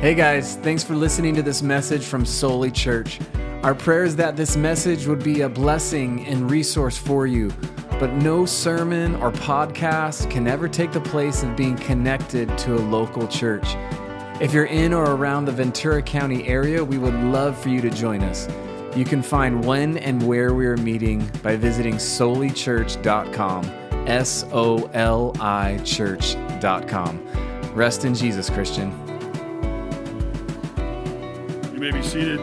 Hey guys, thanks for listening to this message from Soli Church. Our prayer is that this message would be a blessing and resource for you, but no sermon or podcast can ever take the place of being connected to a local church. If you're in or around the Ventura County area, we would love for you to join us. You can find when and where we are meeting by visiting solichurch.com, S-O-L-I church.com. Rest in Jesus, Christian. You may be seated.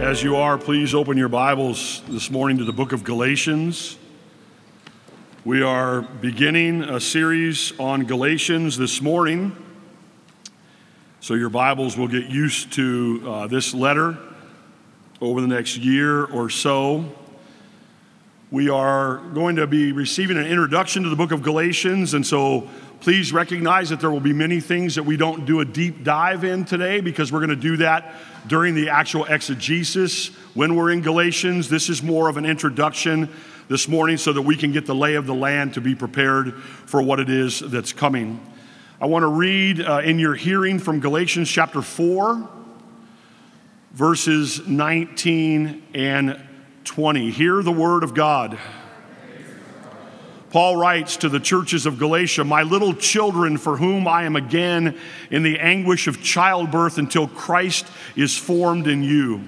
As you are, please open your Bibles this morning to the book of Galatians. We are beginning a series on Galatians this morning, so your Bibles will get used to this letter over the next year or so. We are going to be receiving an introduction to the book of Galatians, and so please recognize that there will be many things that we don't do a deep dive in today because we're going to do that during the actual exegesis when we're in Galatians. This is more of an introduction this morning so that we can get the lay of the land to be prepared for what it is that's coming. I want to read in your hearing from Galatians chapter 4, verses 19 and 20. Hear the word of God. Paul writes to the churches of Galatia, "My little children, for whom I am again in the anguish of childbirth until Christ is formed in you.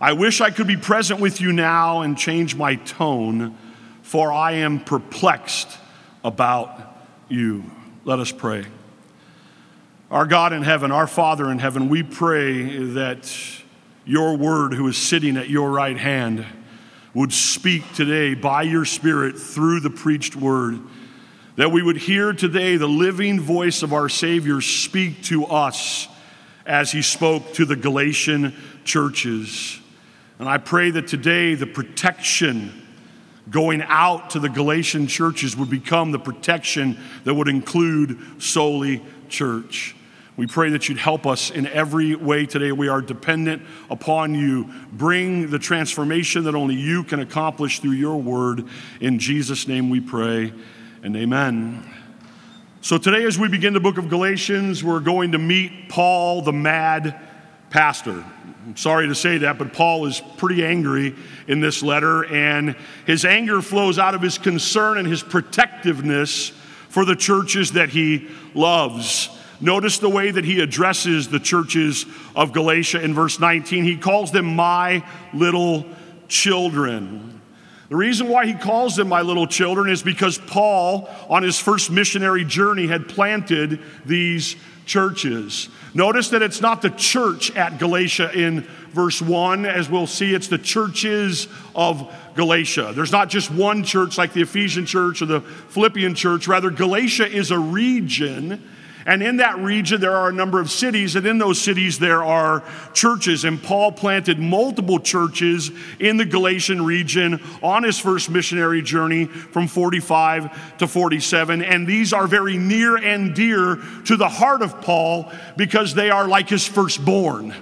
I wish I could be present with you now and change my tone, for I am perplexed about you." Let us pray. Our God in heaven, our Father in heaven, we pray that your word, who is sitting at your right hand, would speak today by your Spirit through the preached word, that we would hear today the living voice of our Savior speak to us as he spoke to the Galatian churches. And I pray that today the protection going out to the Galatian churches would become the protection that would include Soli Church. We pray that you'd help us in every way today. We are dependent upon you. Bring the transformation that only you can accomplish through your word. In Jesus' name we pray, and amen. So today, as we begin the book of Galatians, we're going to meet Paul, the mad pastor. I'm sorry to say that, but Paul is pretty angry in this letter, and his anger flows out of his concern and his protectiveness for the churches that he loves. Notice the way that he addresses the churches of Galatia in verse 19. He calls them my little children. The reason why he calls them my little children is because Paul, on his first missionary journey, had planted these churches. Notice that it's not the church at Galatia in verse 1. As we'll see, it's the churches of Galatia. There's not just one church like the Ephesian church or the Philippian church. Rather, Galatia is a region. And in that region, there are a number of cities, and in those cities, there are churches. And Paul planted multiple churches in the Galatian region on his first missionary journey from 45 to 47. And these are very near and dear to the heart of Paul because they are like his firstborn.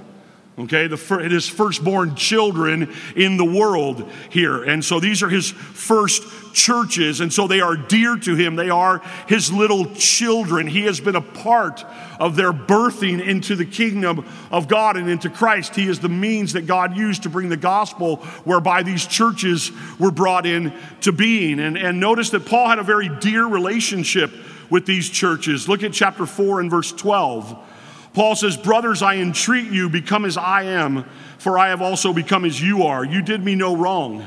Okay, his firstborn children in the world here. And so these are his first churches, and so they are dear to him. They are his little children. He has been a part of their birthing into the kingdom of God and into Christ. He is the means that God used to bring the gospel whereby these churches were brought into being. And notice that Paul had a very dear relationship with these churches. Look at chapter 4 and verse 12. Paul says, "Brothers, I entreat you, become as I am, for I have also become as you are. You did me no wrong.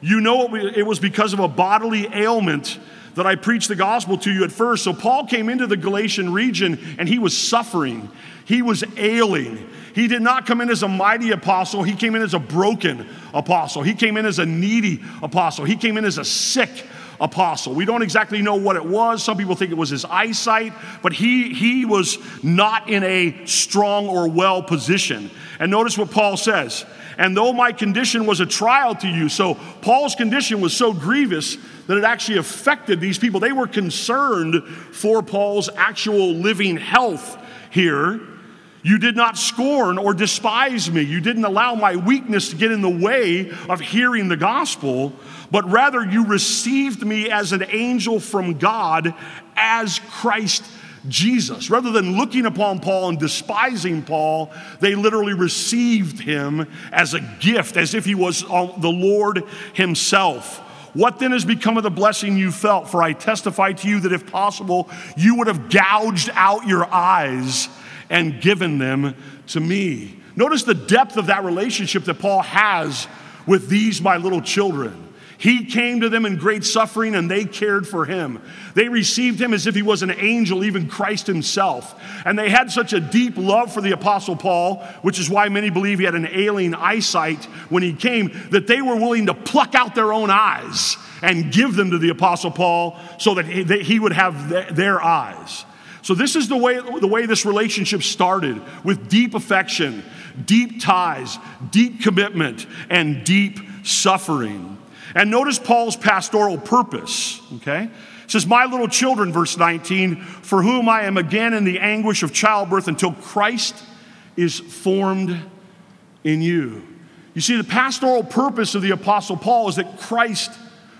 You know it was because of a bodily ailment that I preached the gospel to you at first." So Paul came into the Galatian region and he was suffering. He was ailing. He did not come in as a mighty apostle. He came in as a broken apostle. He came in as a needy apostle. He came in as a sick apostle. We don't exactly know what it was. Some people think it was his eyesight, but he was not in a strong or well position. And notice what Paul says, "And though my condition was a trial to you," so Paul's condition was so grievous that it actually affected these people. They were concerned for Paul's actual living health here. "You did not scorn or despise me. You didn't allow my weakness to get in the way of hearing the gospel, but rather you received me as an angel from God, as Christ Jesus. Rather than looking upon Paul and despising Paul, they literally received him as a gift, as if he was the Lord himself. What then has become of the blessing you felt? For I testify to you that if possible, you would have gouged out your eyes and given them to me. Notice the depth of that relationship that Paul has with these, my little children. He came to them in great suffering, and they cared for him. They received him as if he was an angel, even Christ himself. And they had such a deep love for the Apostle Paul, which is why many believe he had an alien eyesight when he came, that they were willing to pluck out their own eyes and give them to the Apostle Paul so that he would have their eyes. So this is the way this relationship started, with deep affection, deep ties, deep commitment, and deep suffering. And notice Paul's pastoral purpose, okay? It says, my little children, verse 19, for whom I am again in the anguish of childbirth until Christ is formed in you. You see, the pastoral purpose of the Apostle Paul is that Christ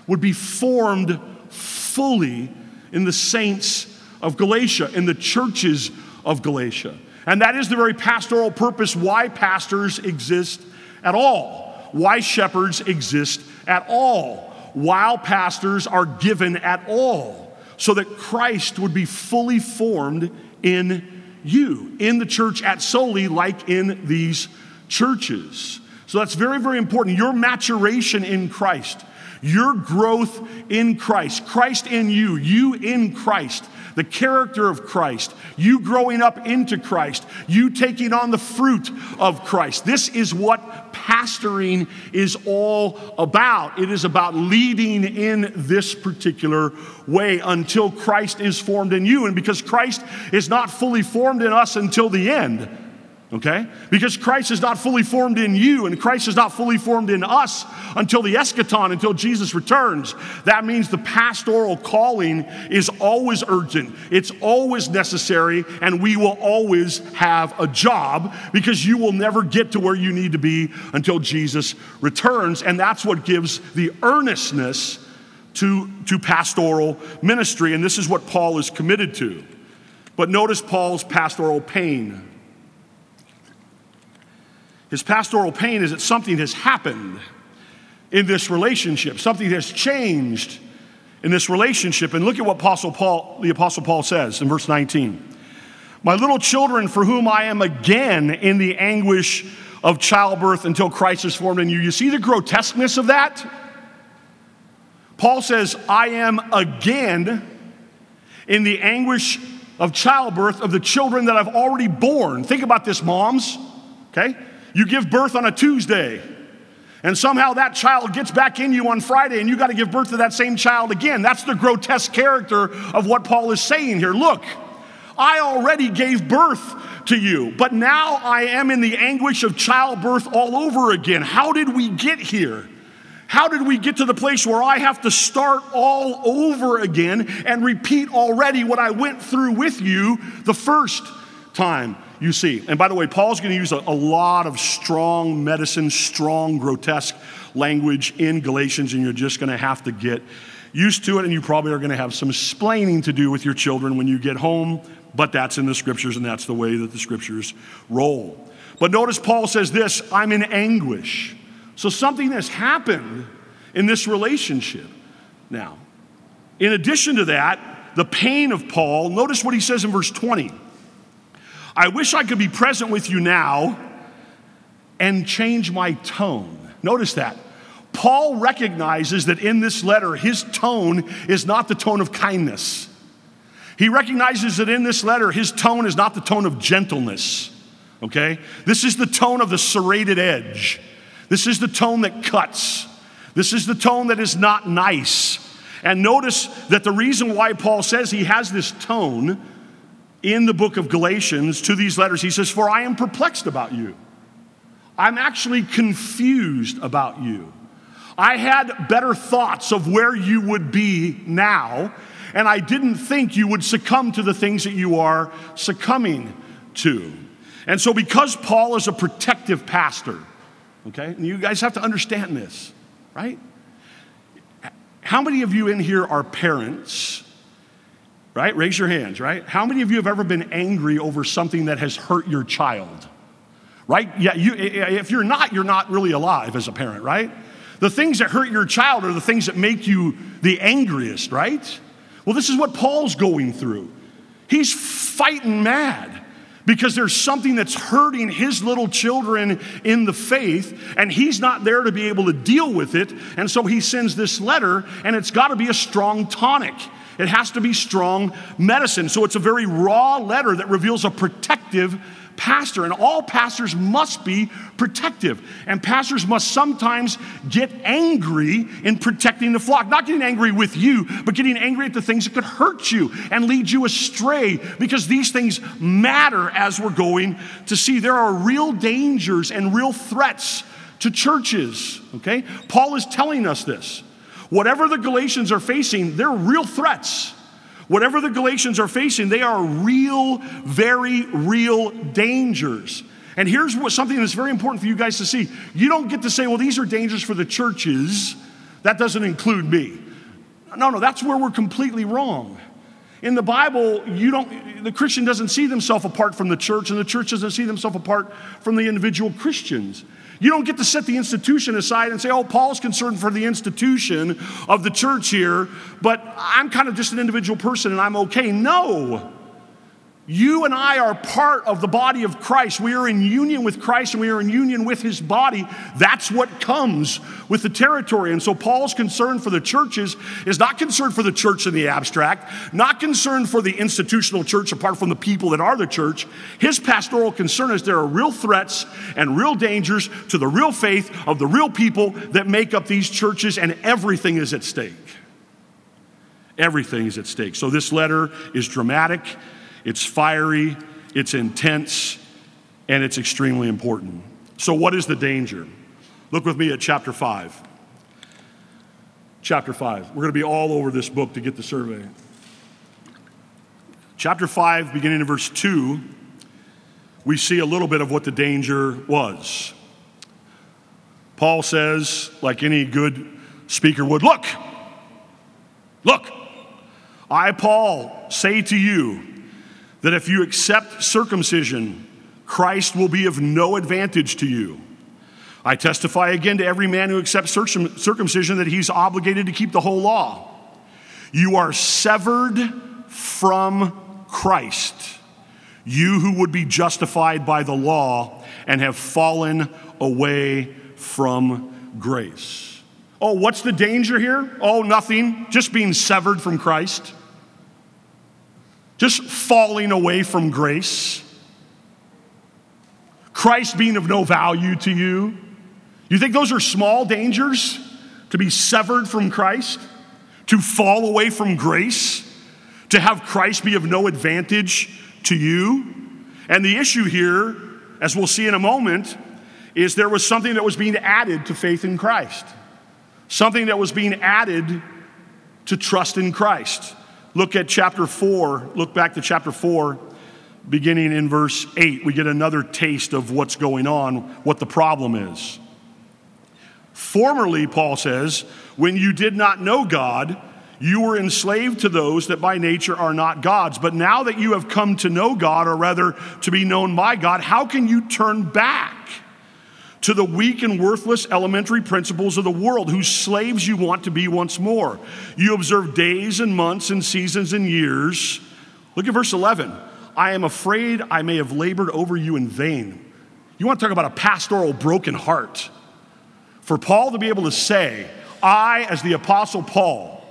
would be formed fully in the saints of Galatia, in the churches of Galatia. And that is the very pastoral purpose why pastors exist at all, why shepherds exist at all, while pastors are given at all, so that Christ would be fully formed in you, in the church at Soli, like in these churches. So that's very, very important. Your maturation in Christ, your growth in Christ, Christ in you, you in Christ, the character of Christ, you growing up into Christ, you taking on the fruit of Christ. This is what pastoring is all about. It is about leading in this particular way until Christ is formed in you. And because Christ is not fully formed in us until the end, okay? Because Christ is not fully formed in you, and Christ is not fully formed in us until the eschaton, until Jesus returns. That means the pastoral calling is always urgent. It's always necessary, and we will always have a job, because you will never get to where you need to be until Jesus returns. And that's what gives the earnestness to pastoral ministry. And this is what Paul is committed to. But notice Paul's pastoral pain. His pastoral pain is that something has happened in this relationship. Something has changed in this relationship. And look at what the Apostle Paul says in verse 19. My little children, for whom I am again in the anguish of childbirth until Christ is formed in you. You see the grotesqueness of that? Paul says, I am again in the anguish of childbirth of the children that I've already born. Think about this, moms, okay? You give birth on a Tuesday, and somehow that child gets back in you on Friday, and you got to give birth to that same child again. That's the grotesque character of what Paul is saying here. Look, I already gave birth to you, but now I am in the anguish of childbirth all over again. How did we get here? How did we get to the place where I have to start all over again and repeat already what I went through with you the first time? You see, and by the way, Paul's going to use a lot of strong medicine, strong grotesque language in Galatians, and you're just going to have to get used to it, and you probably are going to have some explaining to do with your children when you get home, but that's in the scriptures, and that's the way that the scriptures roll. But notice Paul says this, I'm in anguish. So something has happened in this relationship. Now, in addition to that, the pain of Paul, notice what he says in verse 20. I wish I could be present with you now and change my tone. Notice that. Paul recognizes that in this letter, his tone is not the tone of kindness. He recognizes that in this letter, his tone is not the tone of gentleness, okay? This is the tone of the serrated edge. This is the tone that cuts. This is the tone that is not nice. And notice that the reason why Paul says he has this tone in the book of Galatians, to these letters, he says, for I am perplexed about you. I'm actually confused about you. I had better thoughts of where you would be now, and I didn't think you would succumb to the things that you are succumbing to. And so because Paul is a protective pastor, okay, and you guys have to understand this, right? How many of you in here are parents right? Raise your hands, right? How many of you have ever been angry over something that has hurt your child, right? Yeah, if you're not, you're not really alive as a parent, right? The things that hurt your child are the things that make you the angriest, right? Well, this is what Paul's going through. He's fighting mad because there's something that's hurting his little children in the faith, and he's not there to be able to deal with it, and so he sends this letter, and it's got to be a strong tonic. It has to be strong medicine. So it's a very raw letter that reveals a protective pastor, and all pastors must be protective, and pastors must sometimes get angry in protecting the flock. Not getting angry with you, but getting angry at the things that could hurt you and lead you astray, because these things matter. As we're going to see, there are real dangers and real threats to churches, okay? Paul is telling us this. Whatever the Galatians are facing, they're real threats. Whatever the Galatians are facing, they are real, very real dangers. And here's something that's very important for you guys to see. You don't get to say, well, these are dangers for the churches. That doesn't include me. No, that's where we're completely wrong. In the Bible, the Christian doesn't see themselves apart from the church, and the church doesn't see themselves apart from the individual Christians. You don't get to set the institution aside and say, oh, Paul's concerned for the institution of the church here, but I'm kind of just an individual person and I'm okay. No. You and I are part of the body of Christ. We are in union with Christ, and we are in union with his body. That's what comes with the territory. And so Paul's concern for the churches is not concerned for the church in the abstract, not concerned for the institutional church apart from the people that are the church. His pastoral concern is there are real threats and real dangers to the real faith of the real people that make up these churches, and everything is at stake. Everything is at stake. So this letter is dramatic. It's fiery, it's intense, and it's extremely important. So what is the danger? Look with me at chapter 5. Chapter 5. We're going to be all over this book to get the survey. Chapter 5, beginning in verse 2, we see a little bit of what the danger was. Paul says, like any good speaker would, look, I, Paul, say to you, that if you accept circumcision, Christ will be of no advantage to you. I testify again to every man who accepts circumcision that he's obligated to keep the whole law. You are severed from Christ, you who would be justified by the law and have fallen away from grace. Oh, what's the danger here? Oh, nothing, just being severed from Christ. Just falling away from grace. Christ being of no value to you. You think those are small dangers? To be severed from Christ? To fall away from grace? To have Christ be of no advantage to you? And the issue here, as we'll see in a moment, is there was something that was being added to faith in Christ. Something that was being added to trust in Christ. Look at chapter 4, look back to chapter 4, beginning in verse 8. We get another taste of what's going on, what the problem is. Formerly, Paul says, when you did not know God, you were enslaved to those that by nature are not God's. But now that you have come to know God, or rather to be known by God, how can you turn back to the weak and worthless elementary principles of the world, whose slaves you want to be once more? You observe days and months and seasons and years. Look at verse 11. I am afraid I may have labored over you in vain. You want to talk about a pastoral broken heart. For Paul to be able to say, I, as the Apostle Paul,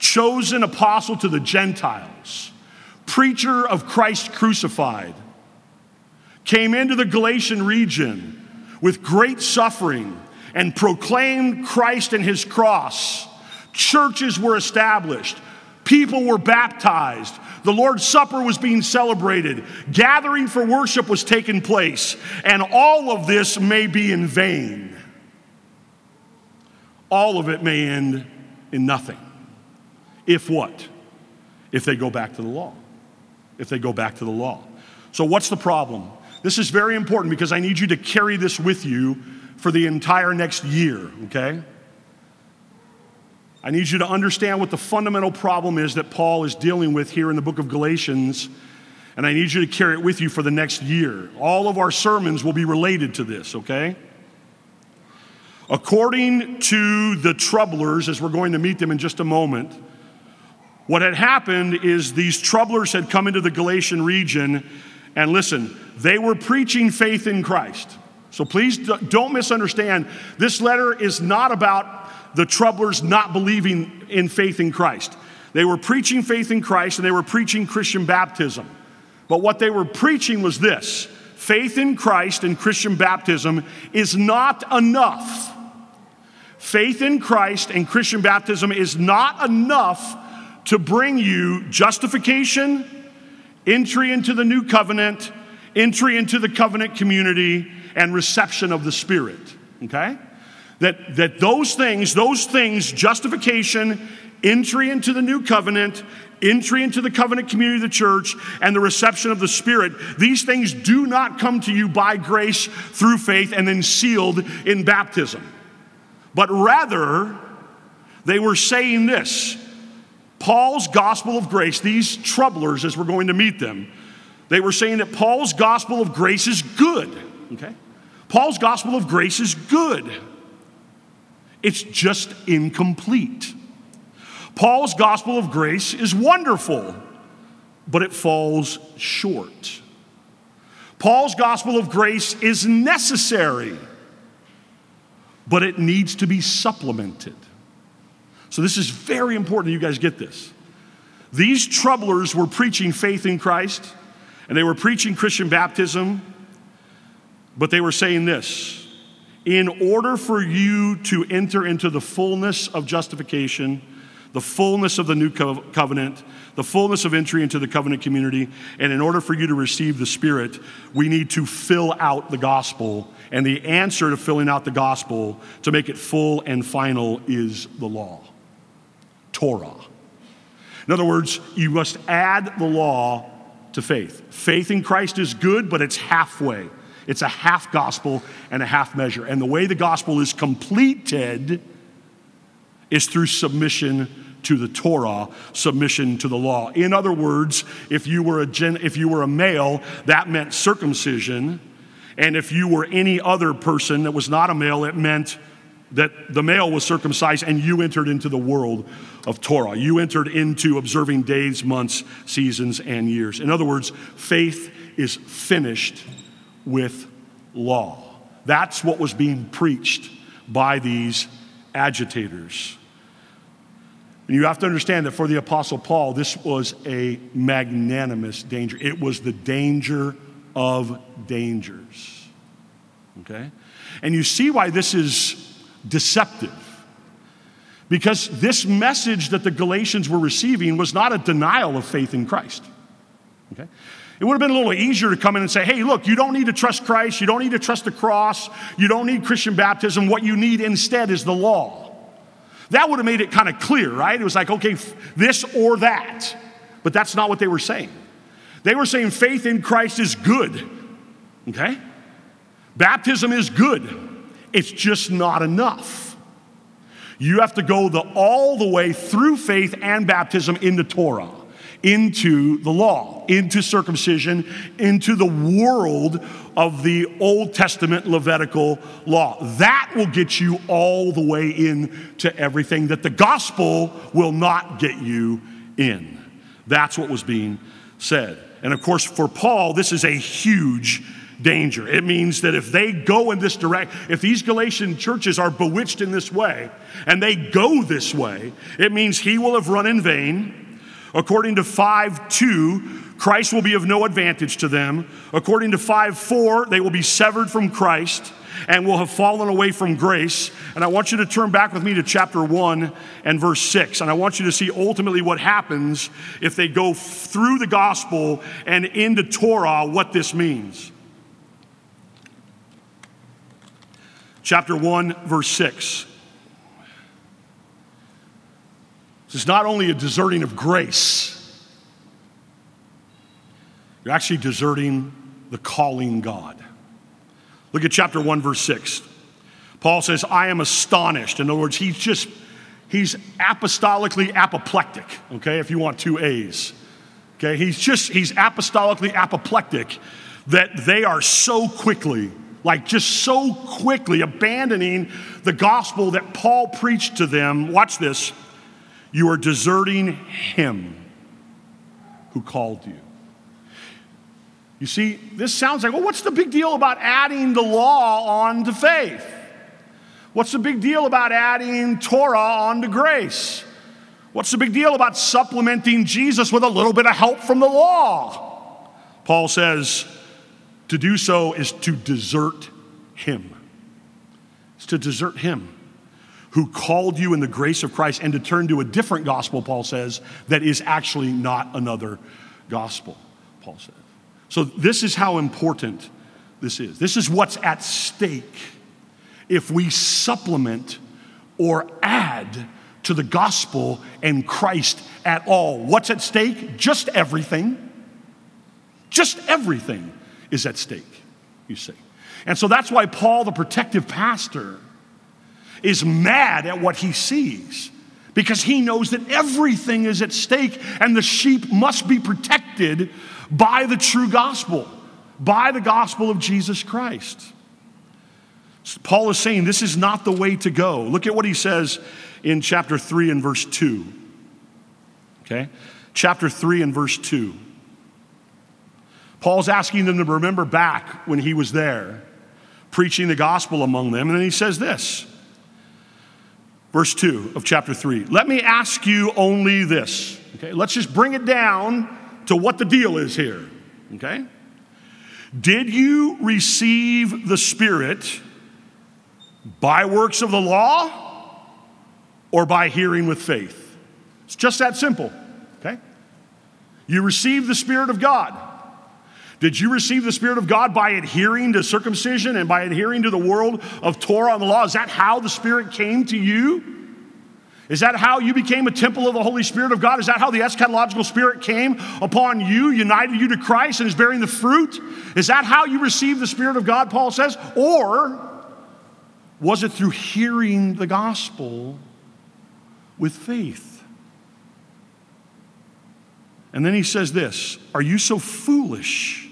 chosen apostle to the Gentiles, preacher of Christ crucified, came into the Galatian region with great suffering and proclaimed Christ and his cross. Churches were established. People were baptized. The Lord's Supper was being celebrated. Gathering for worship was taking place. And all of this may be in vain. All of it may end in nothing. If what? If they go back to the law. If they go back to the law. So what's the problem? This is very important, because I need you to carry this with you for the entire next year, okay? I need you to understand what the fundamental problem is that Paul is dealing with here in the book of Galatians, and I need you to carry it with you for the next year. All of our sermons will be related to this, okay? According to the troublers, as we're going to meet them in just a moment, what had happened is these troublers had come into the Galatian region, and listen, they were preaching faith in Christ. So please don't misunderstand. This letter is not about the troublers not believing in faith in Christ. They were preaching faith in Christ, and they were preaching Christian baptism. But what they were preaching was this: faith in Christ and Christian baptism is not enough. Faith in Christ and Christian baptism is not enough to bring you justification, entry into the new covenant, entry into the covenant community, and reception of the Spirit, okay? That those things, justification, entry into the new covenant, entry into the covenant community of the church, and the reception of the Spirit, these things do not come to you by grace through faith and then sealed in baptism. But rather, they were saying this: Paul's gospel of grace, these troublers, as we're going to meet them, they were saying that Paul's gospel of grace is good, okay? Paul's gospel of grace is good. It's just incomplete. Paul's gospel of grace is wonderful, but it falls short. Paul's gospel of grace is necessary, but it needs to be supplemented. So this is very important you guys get this. These troublers were preaching faith in Christ, and they were preaching Christian baptism, but they were saying this: in order for you to enter into the fullness of justification, the fullness of the new covenant, the fullness of entry into the covenant community, and in order for you to receive the Spirit, we need to fill out the gospel. And the answer to filling out the gospel to make it full and final is the law, Torah. In other words, you must add the law to faith. Faith in Christ is good, but it's halfway. It's a half gospel and a half measure. And the way the gospel is completed is through submission to the Torah, submission to the law. In other words, if you were a male, that meant circumcision, and if you were any other person that was not a male, it meant that the male was circumcised and you entered into the world of Torah. You entered into observing days, months, seasons, and years. In other words, faith is finished with law. That's what was being preached by these agitators. And you have to understand that for the Apostle Paul, this was a magnanimous danger. It was the danger of dangers. Okay? And you see why this is deceptive. Because this message that the Galatians were receiving was not a denial of faith in Christ. Okay? It would have been a little easier to come in and say, hey, look, you don't need to trust Christ. You don't need to trust the cross. You don't need Christian baptism. What you need instead is the law. That would have made it kind of clear, right? It was like, okay, this or that. But that's not what they were saying. They were saying faith in Christ is good, okay? Baptism is good. It's just not enough. You have to go all the way through faith and baptism into Torah, into the law, into circumcision, into the world of the Old Testament Levitical law. That will get you all the way in to everything that the gospel will not get you in. That's what was being said. And of course, for Paul, this is a huge danger. It means that if they go in this if these Galatian churches are bewitched in this way, and they go this way, it means he will have run in vain. According to 5:2, Christ will be of no advantage to them. According to 5:4, they will be severed from Christ and will have fallen away from grace. And I want you to turn back with me to chapter 1 and verse 6. And I want you to see ultimately what happens if they go through the gospel and into Torah, what this means. Chapter 1, verse 6. It's not only a deserting of grace, you're actually deserting the calling God. Look at chapter 1, verse 6. Paul says, I am astonished. In other words, he's just He's apostolically apoplectic, okay, if you want two A's. Okay, he's apostolically apoplectic that they are so quickly, like just so quickly abandoning the gospel that Paul preached to them. Watch this. You are deserting him who called you. You see, this sounds like, well, what's the big deal about adding the law on to faith? What's the big deal about adding Torah onto grace? What's the big deal about supplementing Jesus with a little bit of help from the law? Paul says to do so is to desert him. It's to desert him who called you in the grace of Christ and to turn to a different gospel, Paul says, that is actually not another gospel, Paul says. So this is how important this is. This is what's at stake if we supplement or add to the gospel and Christ at all. What's at stake? Just everything. Just everything is at stake, you see. And so that's why Paul, the protective pastor, is mad at what he sees, because he knows that everything is at stake and the sheep must be protected by the true gospel, by the gospel of Jesus Christ. Paul is saying this is not the way to go. Look at what he says in chapter 3 and verse 2. Okay? Chapter 3 and verse 2. Paul's asking them to remember back when he was there, preaching the gospel among them. And then he says this, verse 2 of chapter 3. Let me ask you only this. Okay? Let's just bring it down to what the deal is here, okay? Did you receive the Spirit by works of the law or by hearing with faith? It's just that simple, okay? You received the Spirit of God. Did you receive the Spirit of God by adhering to circumcision and by adhering to the world of Torah and the law? Is that how the Spirit came to you? Is that how you became a temple of the Holy Spirit of God? Is that how the eschatological Spirit came upon you, united you to Christ, and is bearing the fruit? Is that how you received the Spirit of God, Paul says? Or was it through hearing the gospel with faith? And then he says this, are you so foolish?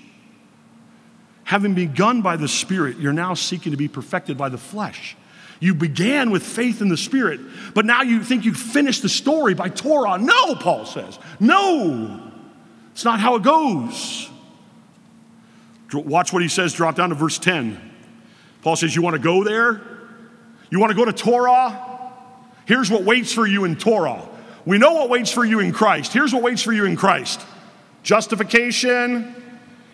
Having begun by the Spirit, you're now seeking to be perfected by the flesh. You began with faith in the Spirit, but now you think you finished the story by Torah. No, Paul says. No, it's not how it goes. Watch what he says, drop down to verse 10. Paul says, you want to go there? You want to go to Torah? Here's what waits for you in Torah. We know what waits for you in Christ. Here's what waits for you in Christ. Justification,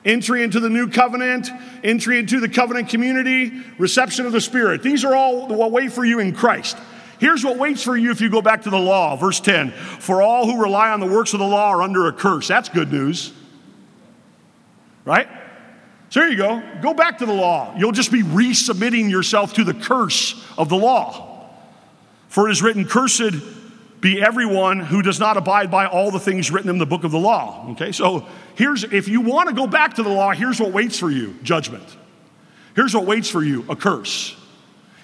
entry into the new covenant, entry into the covenant community, reception of the Spirit. These are all what wait for you in Christ. Here's what waits for you if you go back to the law. Verse 10, for all who rely on the works of the law are under a curse. That's good news, right? So there you go. Go back to the law. You'll just be resubmitting yourself to the curse of the law. For it is written, cursed be everyone who does not abide by all the things written in the book of the law. Okay, so here's, if you want to go back to the law, here's what waits for you, judgment. Here's what waits for you, a curse.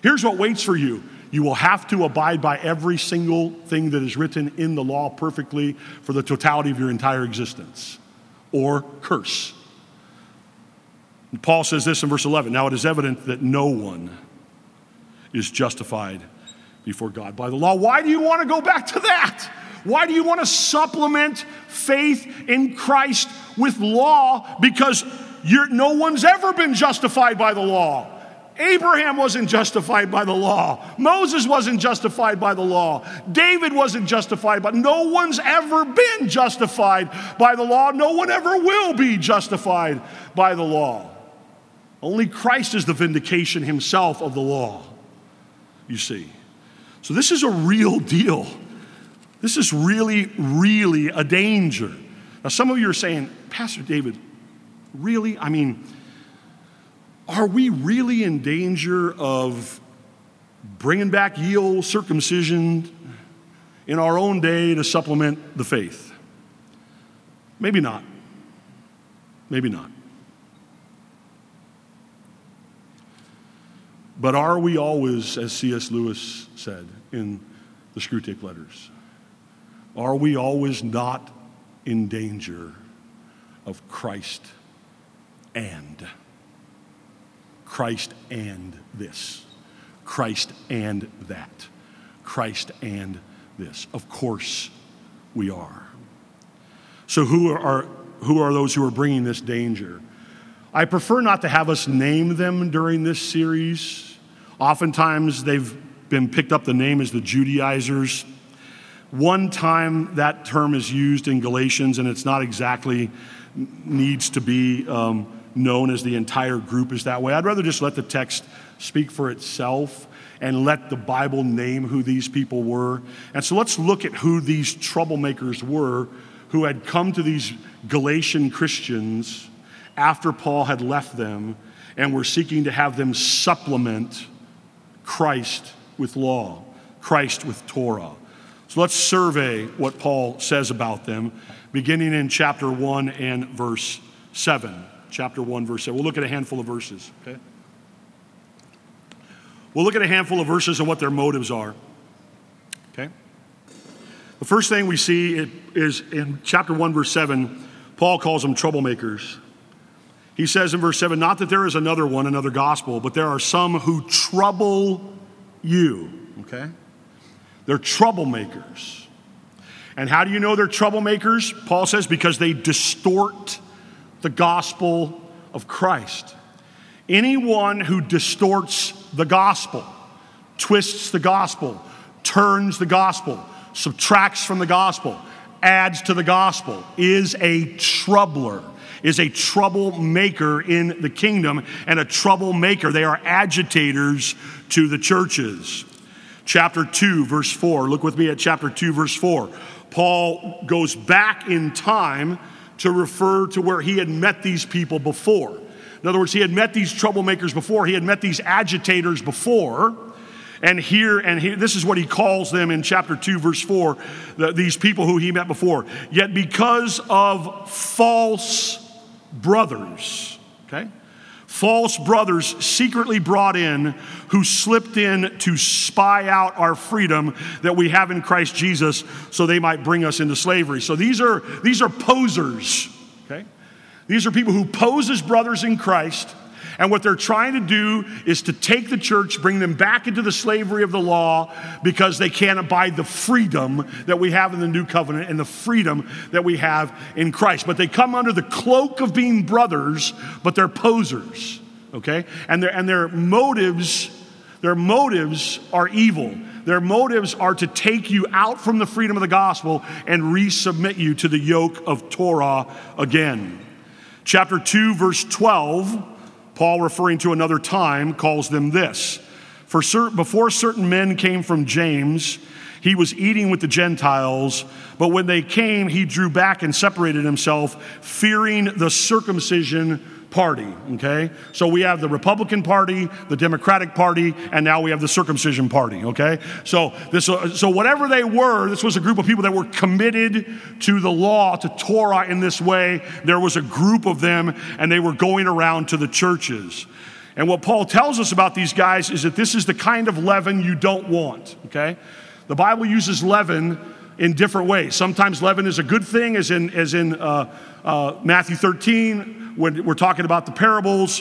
Here's what waits for you. You will have to abide by every single thing that is written in the law perfectly for the totality of your entire existence, or curse. And Paul says this in verse 11, now it is evident that no one is justified before God by the law. Why do you want to go back to that? Why do you want to supplement faith in Christ with law? Because no one's ever been justified by the law. Abraham wasn't justified by the law. Moses wasn't justified by the law. David wasn't justified by. No one's ever been justified by the law. No one ever will be justified by the law. Only Christ is the vindication himself of the law, you see. So this is a real deal. This is really, really a danger. Now, some of you are saying, Pastor David, really? I mean, are we really in danger of bringing back ye old circumcision in our own day to supplement the faith? Maybe not. Maybe not. But are we always, as C.S. Lewis said in the Screwtape Letters? Are we always not in danger of Christ and this, Christ and that, Christ and this? Of course we are. So who are those who are bringing this danger? I prefer not to have us name them during this series. Oftentimes they've been picked up, the name is the Judaizers. One time that term is used in Galatians, and it's not exactly needs to be known as the entire group is that way. I'd rather just let the text speak for itself and let the Bible name who these people were. And so let's look at who these troublemakers were who had come to these Galatian Christians after Paul had left them and were seeking to have them supplement Christ with law, Christ with Torah. So let's survey what Paul says about them, beginning in chapter 1 and verse 7. Chapter 1, verse 7. We'll look at a handful of verses, okay? We'll look at a handful of verses and what their motives are, okay? The first thing we see is in chapter 1, verse 7, Paul calls them troublemakers. He says in verse 7, not that there is another one, another gospel, but there are some who trouble you, okay? They're troublemakers. And how do you know they're troublemakers? Paul says because they distort the gospel of Christ. Anyone who distorts the gospel, twists the gospel, turns the gospel, subtracts from the gospel, adds to the gospel, is a troubler, is a troublemaker in the kingdom, and a troublemaker. They are agitators to the churches. Chapter 2, verse 4. Look with me at chapter 2, verse 4. Paul goes back in time to refer to where he had met these people before. In other words, he had met these troublemakers before. He had met these agitators before. And here, this is what he calls them in chapter 2, verse 4, these people who he met before. Yet because of false brothers, okay? False brothers secretly brought in who slipped in to spy out our freedom that we have in Christ Jesus so they might bring us into slavery. So these are posers, okay? These are people who pose as brothers in Christ, and what they're trying to do is to take the church, bring them back into the slavery of the law because they can't abide the freedom that we have in the new covenant and the freedom that we have in Christ. But they come under the cloak of being brothers, but they're posers, okay? And their motives are evil. Their motives are to take you out from the freedom of the gospel and resubmit you to the yoke of Torah again. Chapter 2, verse 12, Paul, referring to another time, calls them this. Before certain men came from James, he was eating with the Gentiles, but when they came, he drew back and separated himself, fearing the circumcision party, okay? So we have the Republican Party, the Democratic Party, and now we have the circumcision party, okay? So whatever they were, this was a group of people that were committed to the law, to Torah in this way. There was a group of them, and they were going around to the churches. And what Paul tells us about these guys is that this is the kind of leaven you don't want, okay? The Bible uses leaven in different ways. Sometimes leaven is a good thing, as in Matthew 13, when we're talking about the parables.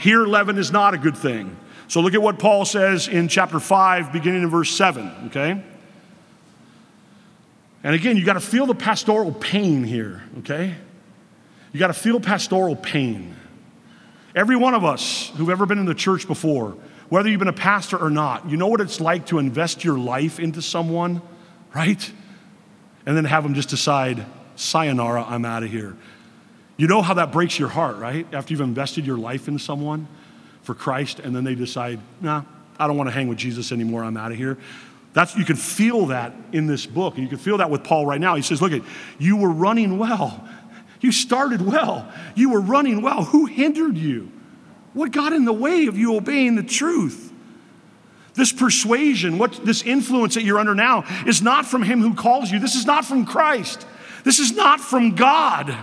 Here, leaven is not a good thing. So look at what Paul says in chapter 5, beginning in verse 7, okay? And again, you got to feel the pastoral pain here, okay? You got to feel pastoral pain. Every one of us who've ever been in the church before, whether you've been a pastor or not, you know what it's like to invest your life into someone, right? And then have them just decide, sayonara, I'm out of here. You know how that breaks your heart, right? After you've invested your life in someone for Christ, and then they decide, nah, I don't want to hang with Jesus anymore, I'm out of here. You can feel that in this book, and you can feel that with Paul right now. He says, look, you were running well. You started well. You were running well. Who hindered you? What got in the way of you obeying the truth? This persuasion, this influence that you're under now is not from him who calls you. This is not from Christ. This is not from God.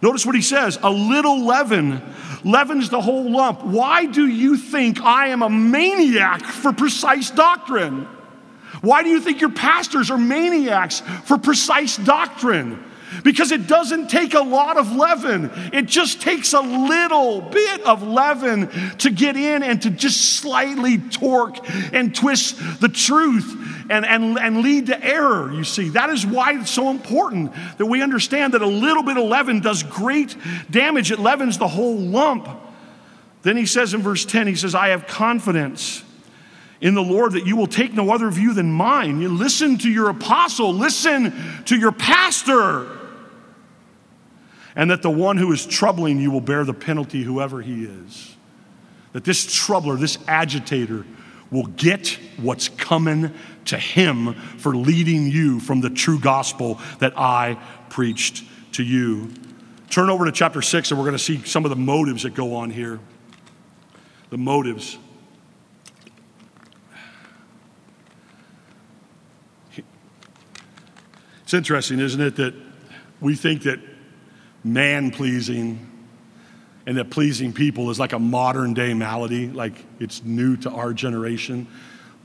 Notice what he says, a little leaven leavens the whole lump. Why do you think I am a maniac for precise doctrine? Why do you think your pastors are maniacs for precise doctrine? Because it doesn't take a lot of leaven. It just takes a little bit of leaven to get in and to just slightly torque and twist the truth and lead to error, you see. That is why it's so important that we understand that a little bit of leaven does great damage. It leavens the whole lump. Then he says in verse 10, he says, I have confidence in the Lord that you will take no other view than mine. You listen to your apostle, listen to your pastor. And that the one who is troubling you will bear the penalty, whoever he is. That this troubler, this agitator, will get what's coming to him for leading you from the true gospel that I preached to you. Turn over to chapter 6 and we're going to see some of the motives that go on here. The motives. It's interesting, isn't it, that we think that man-pleasing and that pleasing people is like a modern-day malady, like it's new to our generation.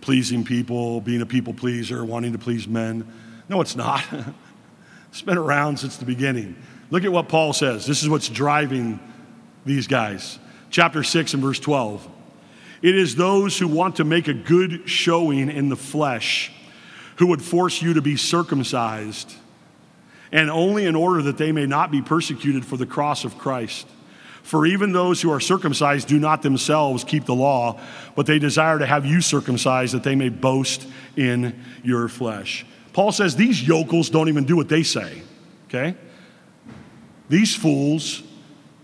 Pleasing people, being a people pleaser, wanting to please men. No, it's not. It's been around since the beginning. Look at what Paul says. This is what's driving these guys. Chapter 6 and verse 12. It is those who want to make a good showing in the flesh who would force you to be circumcised, and only in order that they may not be persecuted for the cross of Christ. For even those who are circumcised do not themselves keep the law, but they desire to have you circumcised that they may boast in your flesh. Paul says these yokels don't even do what they say, okay? These fools,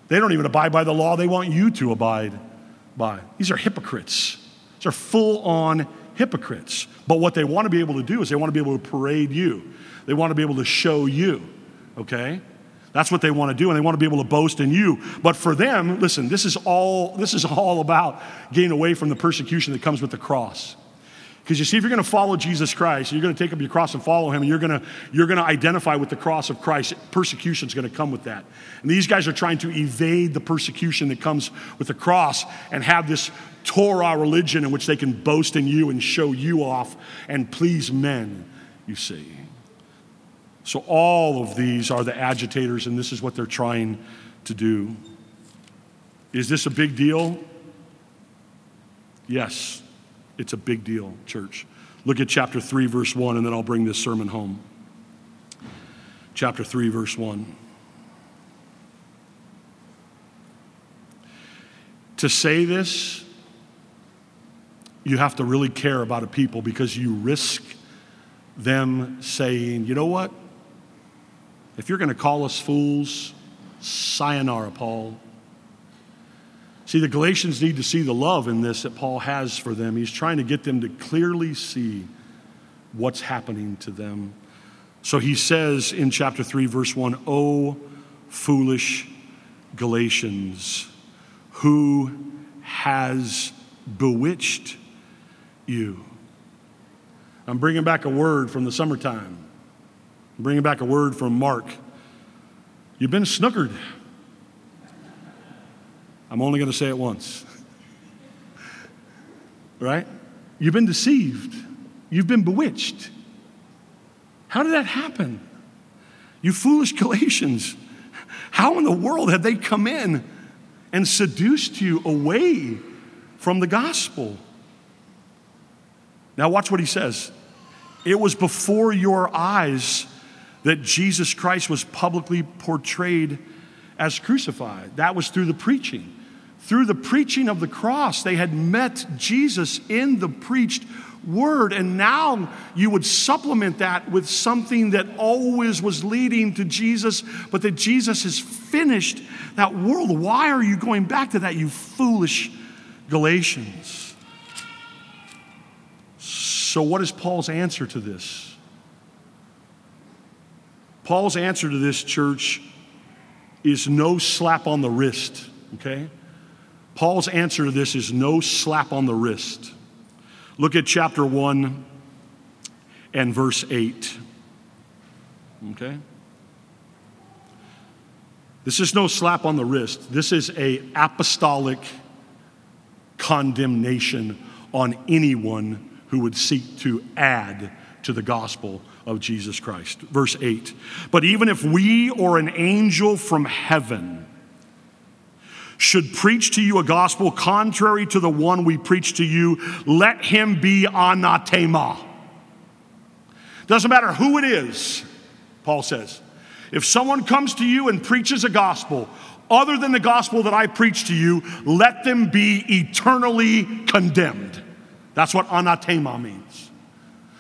they don't even abide by the law they want you to abide by. These are hypocrites. These are full-on hypocrites. But what they want to be able to do is they want to be able to parade you. They want to be able to show you, okay? That's what they want to do, and they want to be able to boast in you. But for them, listen, this is all about getting away from the persecution that comes with the cross. Because you see, if you're going to follow Jesus Christ, you're going to take up your cross and follow him, and you're going to identify with the cross of Christ. Persecution's going to come with that. And these guys are trying to evade the persecution that comes with the cross and have this Torah religion in which they can boast in you and show you off and please men, you see. So all of these are the agitators, and this is what they're trying to do. Is this a big deal? Yes. It's a big deal, church. Look at chapter 3, verse 1, and then I'll bring this sermon home. Chapter 3, verse 1. To say this, you have to really care about a people because you risk them saying, you know what? If you're going to call us fools, sayonara, Paul. See, the Galatians need to see the love in this that Paul has for them. He's trying to get them to clearly see what's happening to them. So he says in chapter 3, verse 1, O foolish Galatians, who has bewitched you? I'm bringing back a word from the summertime. I'm bringing back a word from Mark. You've been snookered. I'm only going to say it once, right? You've been deceived. You've been bewitched. How did that happen? You foolish Galatians, how in the world had they come in and seduced you away from the gospel? Now watch what he says. It was before your eyes that Jesus Christ was publicly portrayed as crucified. That was through the preaching. Through the preaching of the cross, they had met Jesus in the preached word, and now you would supplement that with something that always was leading to Jesus, but that Jesus has finished that world. Why are you going back to that, you foolish Galatians? So what is Paul's answer to this? Paul's answer to this, church, is no slap on the wrist, okay? Paul's answer to this is no slap on the wrist. Look at chapter 1 and verse 8, okay? This is no slap on the wrist. This is an apostolic condemnation on anyone who would seek to add to the gospel of Jesus Christ. Verse 8, but even if we or an angel from heaven should preach to you a gospel contrary to the one we preach to you, let him be anathema. Doesn't matter who it is, Paul says. If someone comes to you and preaches a gospel other than the gospel that I preach to you, let them be eternally condemned. That's what anathema means.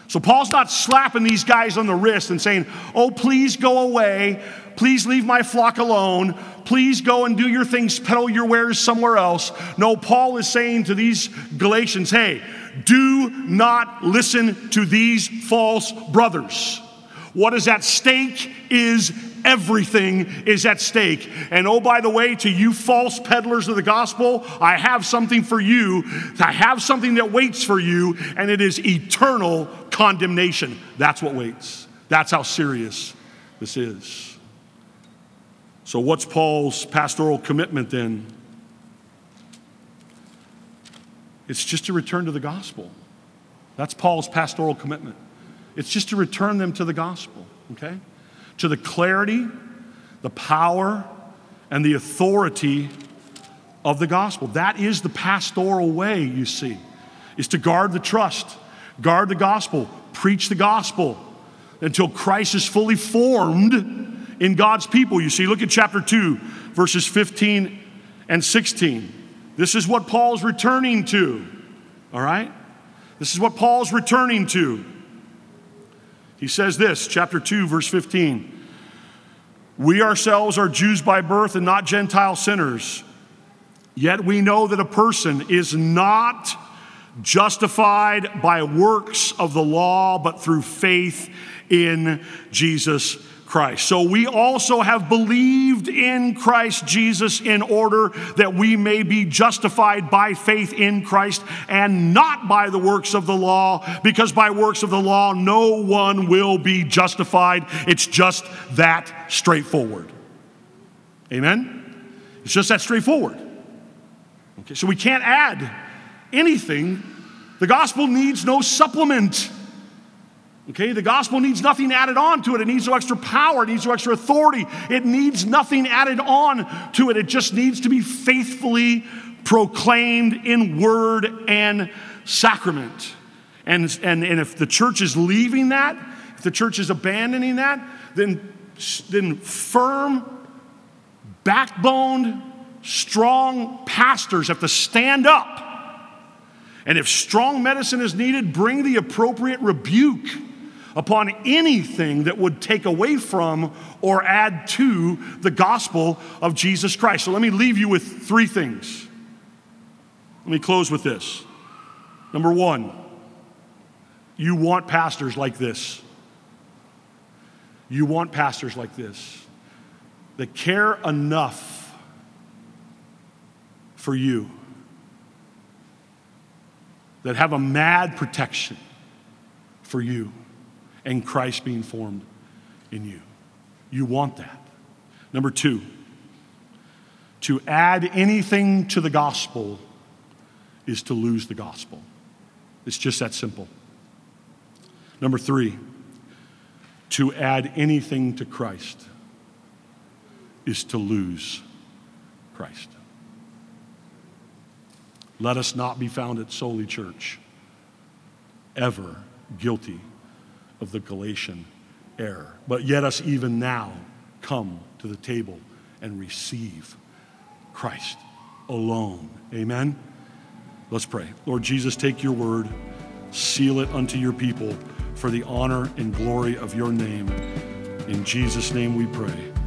So Paul's not slapping these guys on the wrist and saying, oh, please go away. Please leave my flock alone. Please go and do your things, peddle your wares somewhere else. No, Paul is saying to these Galatians, hey, do not listen to these false brothers. What is at stake is everything is at stake. And oh, by the way, to you false peddlers of the gospel, I have something for you. I have something that waits for you, and it is eternal condemnation. That's what waits. That's how serious this is. So what's Paul's pastoral commitment then? It's just to return to the gospel. That's Paul's pastoral commitment. It's just to return them to the gospel, okay? To the clarity, the power, and the authority of the gospel. That is the pastoral way, you see, is to guard the trust, guard the gospel, preach the gospel until Christ is fully formed in God's people, you see. Look at chapter 2, verses 15 and 16. This is what Paul's returning to, all right? This is what Paul's returning to. He says this, chapter 2, verse 15. We ourselves are Jews by birth and not Gentile sinners. Yet we know that a person is not justified by works of the law, but through faith in Jesus Christ. So we also have believed in Christ Jesus in order that we may be justified by faith in Christ and not by the works of the law, because by works of the law, no one will be justified. It's just that straightforward. Amen? It's just that straightforward. Okay, so we can't add anything. The gospel needs no supplement. Okay, the gospel needs nothing added on to it. It needs no extra power. It needs no extra authority. It needs nothing added on to it. It just needs to be faithfully proclaimed in word and sacrament. And if the church is leaving that, if the church is abandoning that, then firm, backboned, strong pastors have to stand up. And if strong medicine is needed, bring the appropriate rebuke upon anything that would take away from or add to the gospel of Jesus Christ. So let me leave you with three things. Let me close with this. Number one, you want pastors like this. You want pastors like this that care enough for you, that have a mad protection for you and Christ being formed in you. You want that. Number two, to add anything to the gospel is to lose the gospel. It's just that simple. Number three, to add anything to Christ is to lose Christ. Let us not be found at Soli Church ever guilty of the Galatian error. But yet us even now come to the table and receive Christ alone. Amen? Let's pray. Lord Jesus, take your word, seal it unto your people for the honor and glory of your name. In Jesus' name we pray.